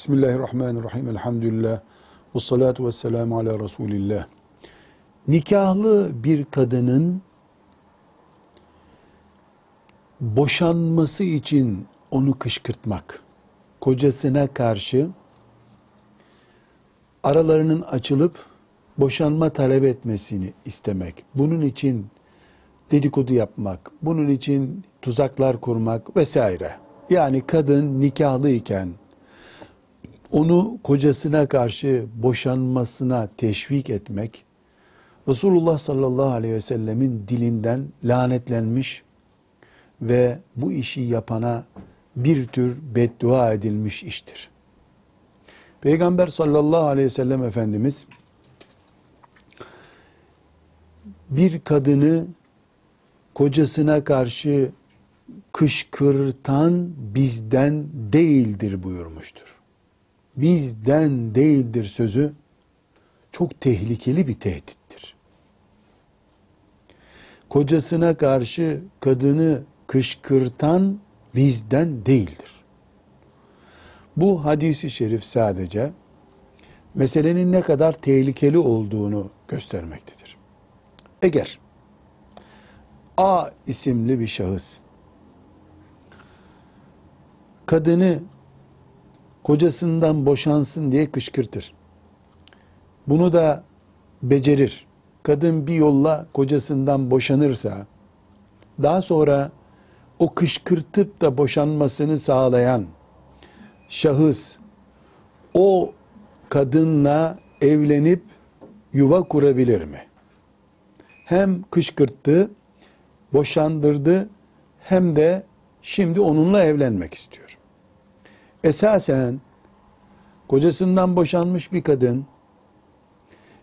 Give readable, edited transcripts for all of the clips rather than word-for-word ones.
Bismillahirrahmanirrahim. Elhamdülillah. Ve salatu ve selamu ala Resulillah. Nikahlı bir kadının boşanması için onu kışkırtmak, kocasına karşı aralarının açılıp boşanma talep etmesini istemek, bunun için dedikodu yapmak, bunun için tuzaklar kurmak vesaire. Yani kadın nikahlıyken onu kocasına karşı boşanmasına teşvik etmek, Resulullah sallallahu aleyhi ve sellemin dilinden lanetlenmiş ve bu işi yapana bir tür beddua edilmiş iştir. Peygamber sallallahu aleyhi ve sellem Efendimiz bir kadını kocasına karşı kışkırtan bizden değildir buyurmuştur. Bizden değildir sözü çok tehlikeli bir tehdittir. Kocasına karşı kadını kışkırtan bizden değildir. Bu hadis-i şerif sadece meselenin ne kadar tehlikeli olduğunu göstermektedir. Eğer A isimli bir şahıs kadını kocasından boşansın diye kışkırtır. Bunu da becerir. Kadın bir yolla kocasından boşanırsa, daha sonra o kışkırtıp da boşanmasını sağlayan şahıs, o kadınla evlenip yuva kurabilir mi? Hem kışkırttı, boşandırdı, hem de şimdi onunla evlenmek istiyor. Esasen kocasından boşanmış bir kadın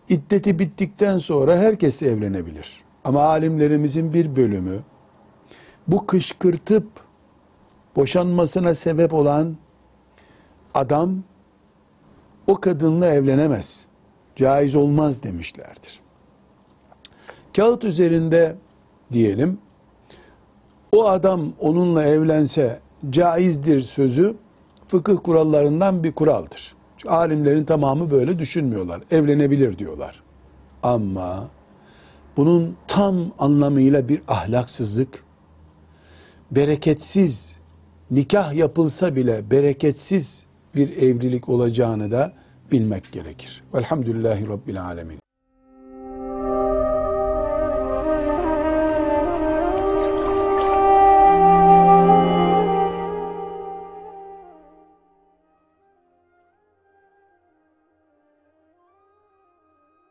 iddeti bittikten sonra herkesle evlenebilir. Ama alimlerimizin bir bölümü bu kışkırtıp boşanmasına sebep olan adam o kadınla evlenemez, caiz olmaz demişlerdir. Kağıt üzerinde diyelim, o adam onunla evlense caizdir sözü fıkıh kurallarından bir kuraldır. Çünkü alimlerin tamamı böyle düşünmüyorlar. Evlenebilir diyorlar. Ama bunun tam anlamıyla bir ahlaksızlık, bereketsiz, nikah yapılsa bile bereketsiz bir evlilik olacağını da bilmek gerekir. Velhamdülillahi Rabbil Alemin.